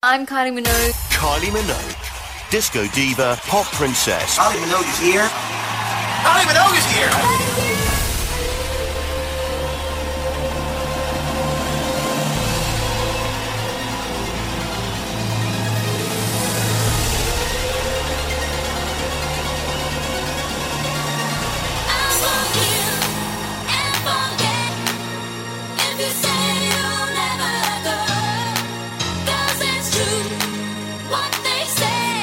I'm Kylie Minogue. Kylie Minogue. Disco diva, pop princess. Kylie Minogue is here. Kylie Minogue is here. I won't give and forget if you say you'll never go. What they say,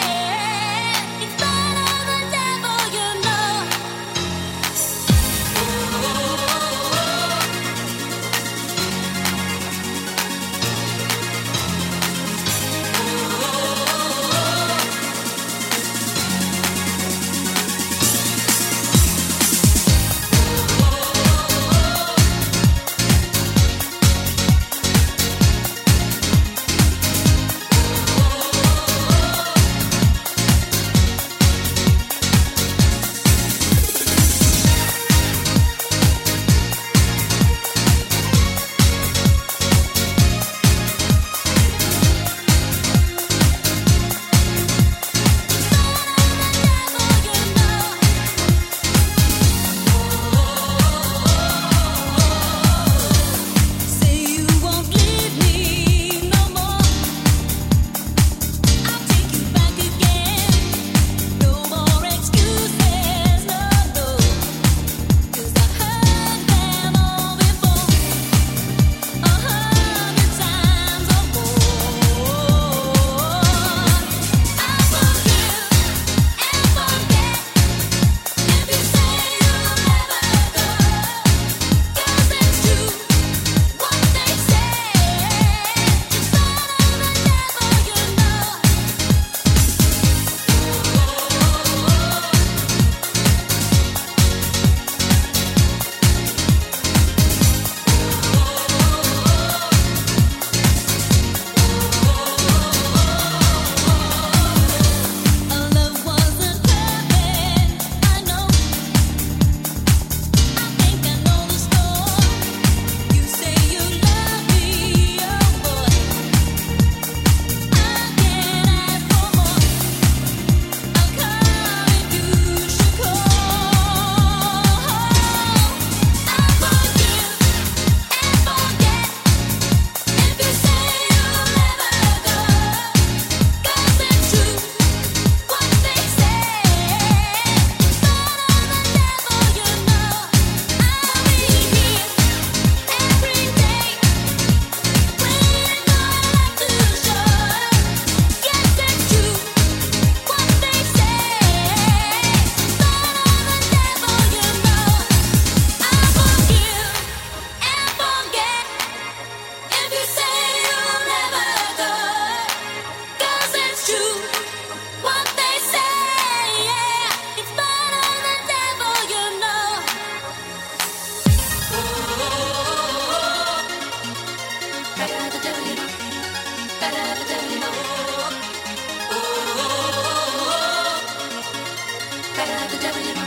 it's part of the devil, you know.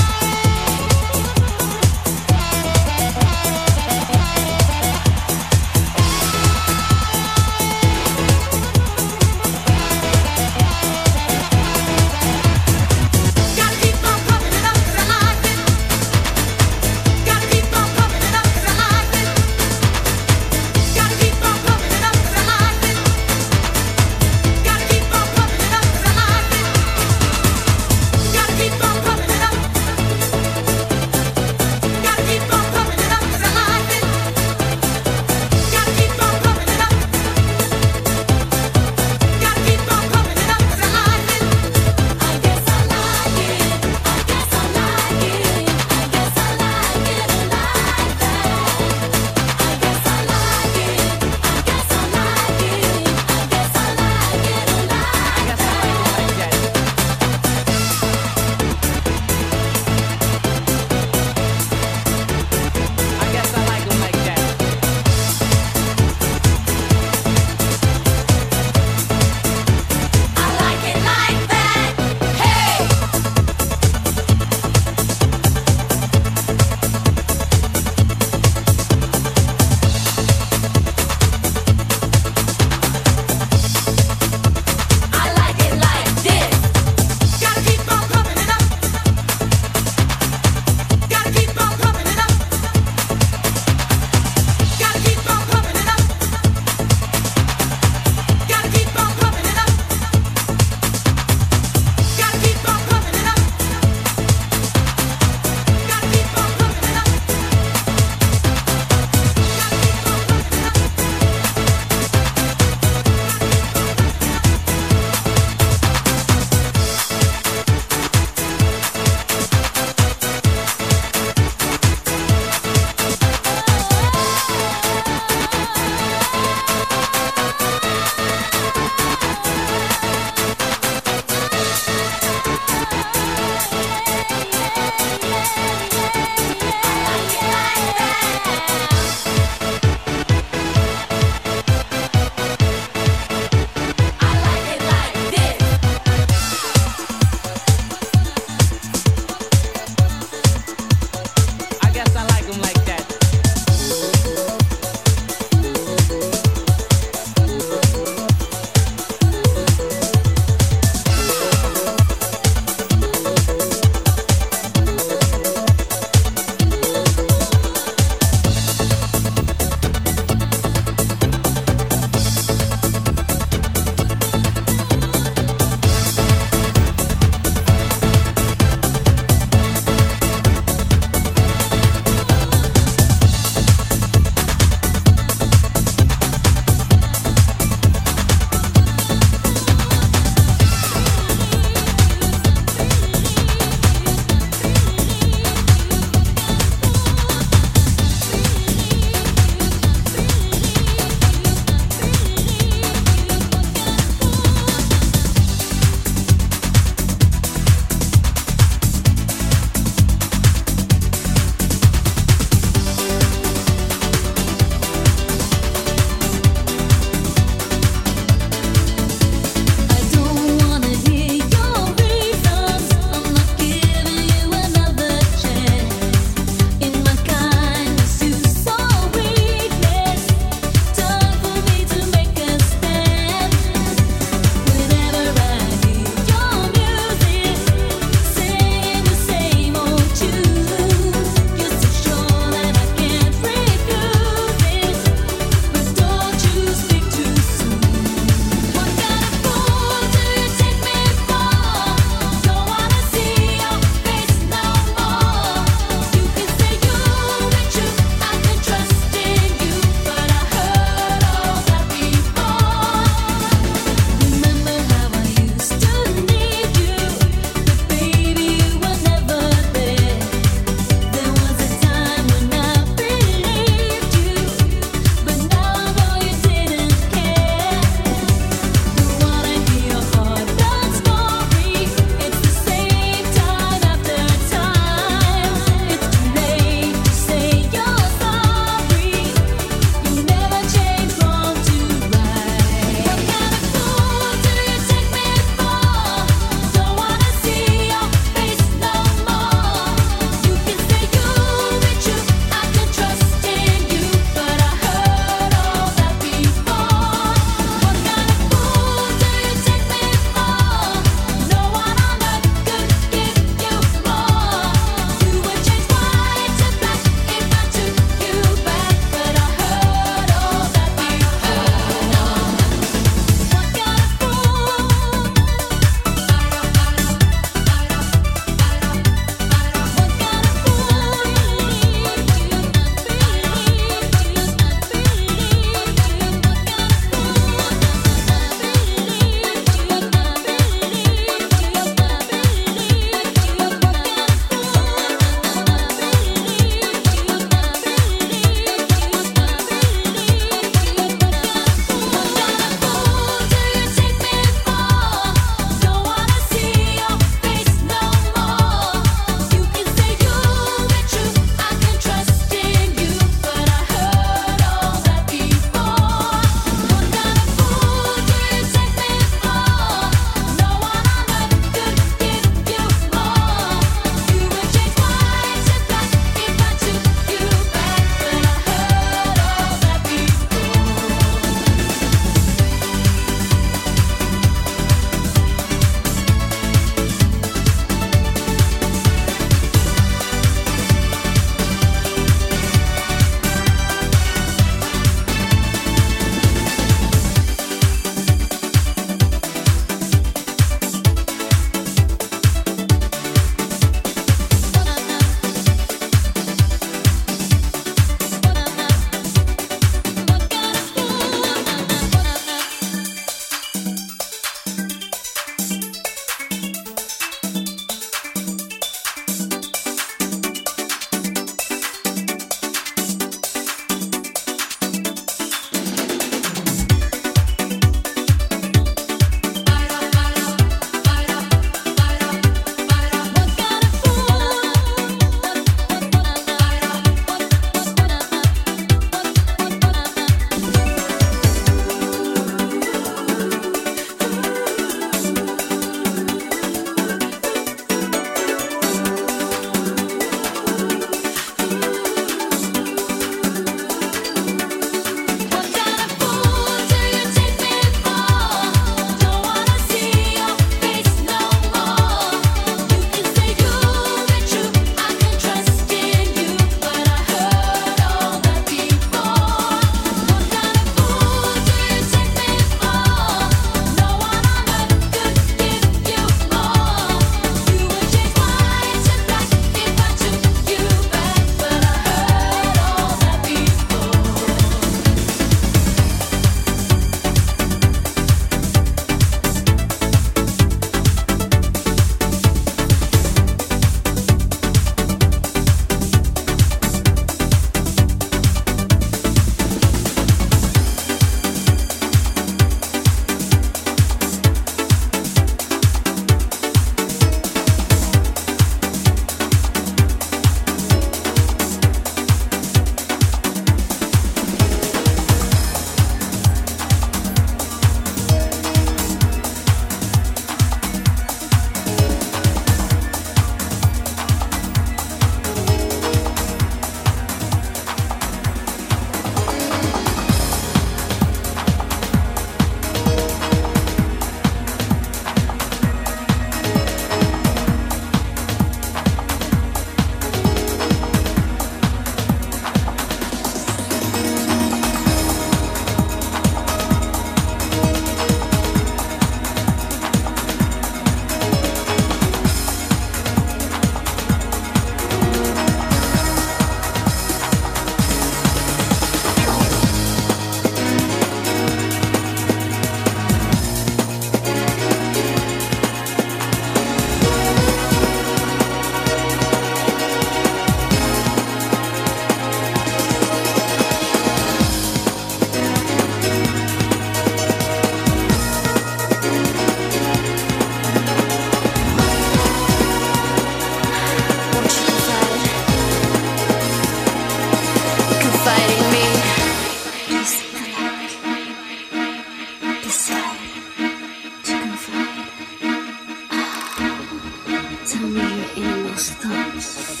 Tell me your innermost thoughts.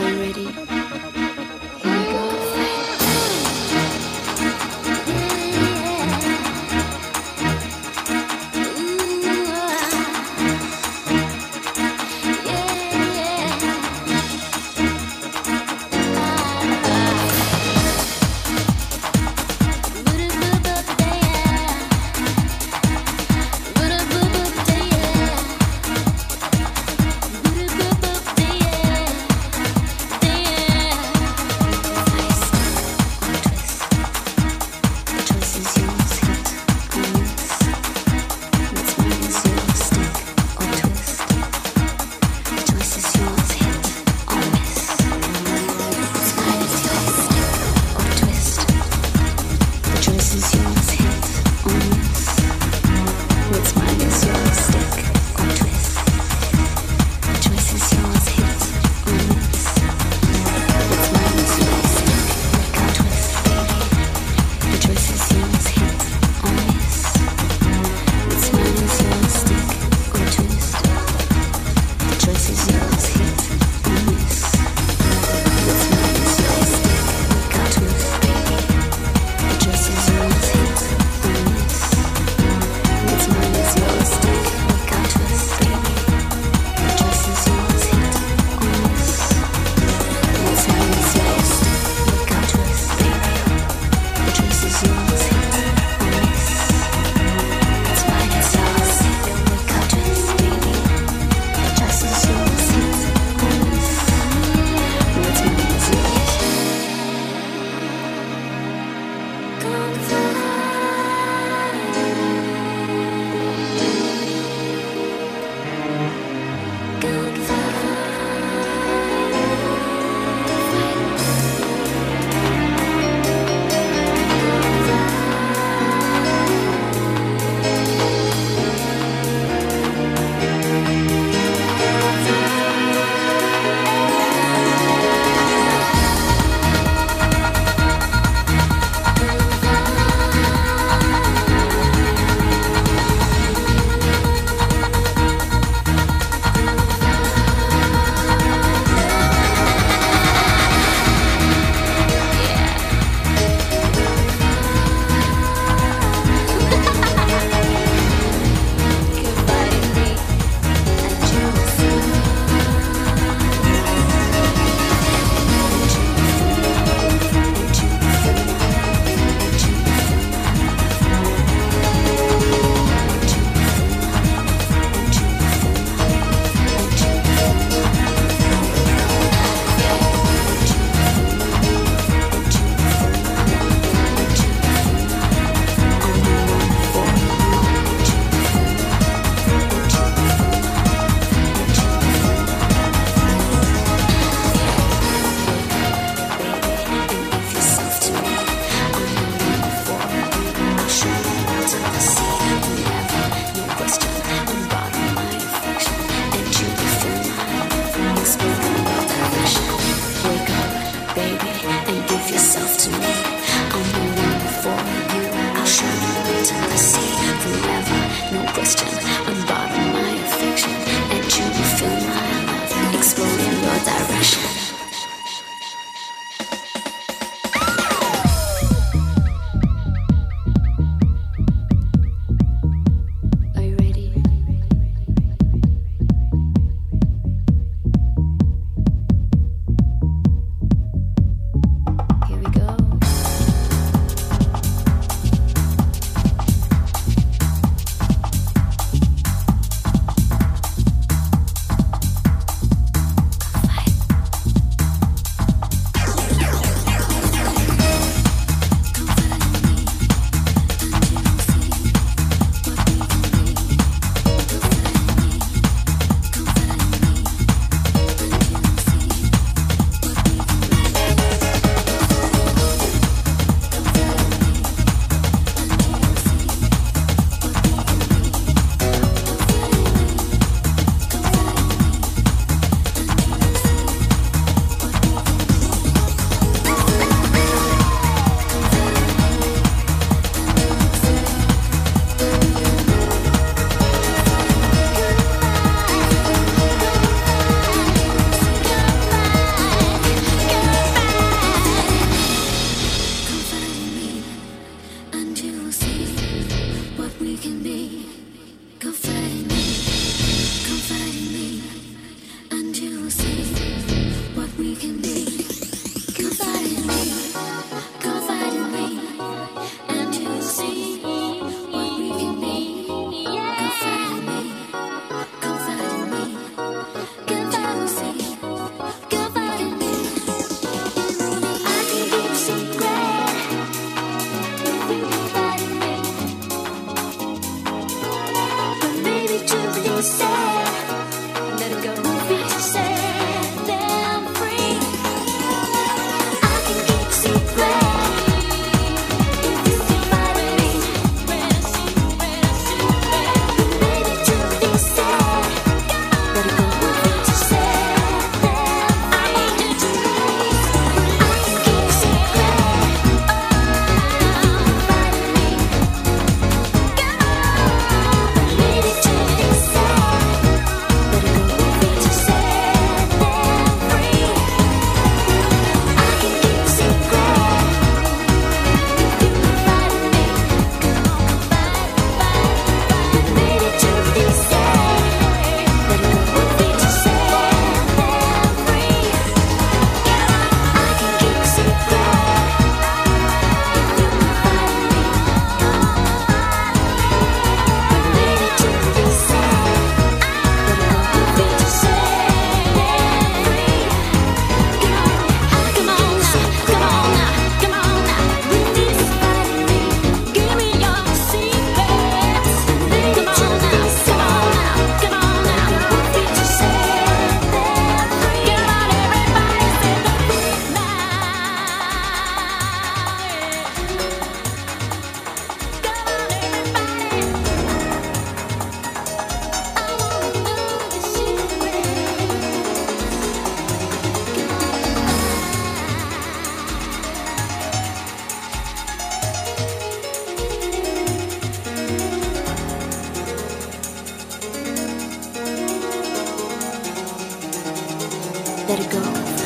I'm ready. Yeah. let it go.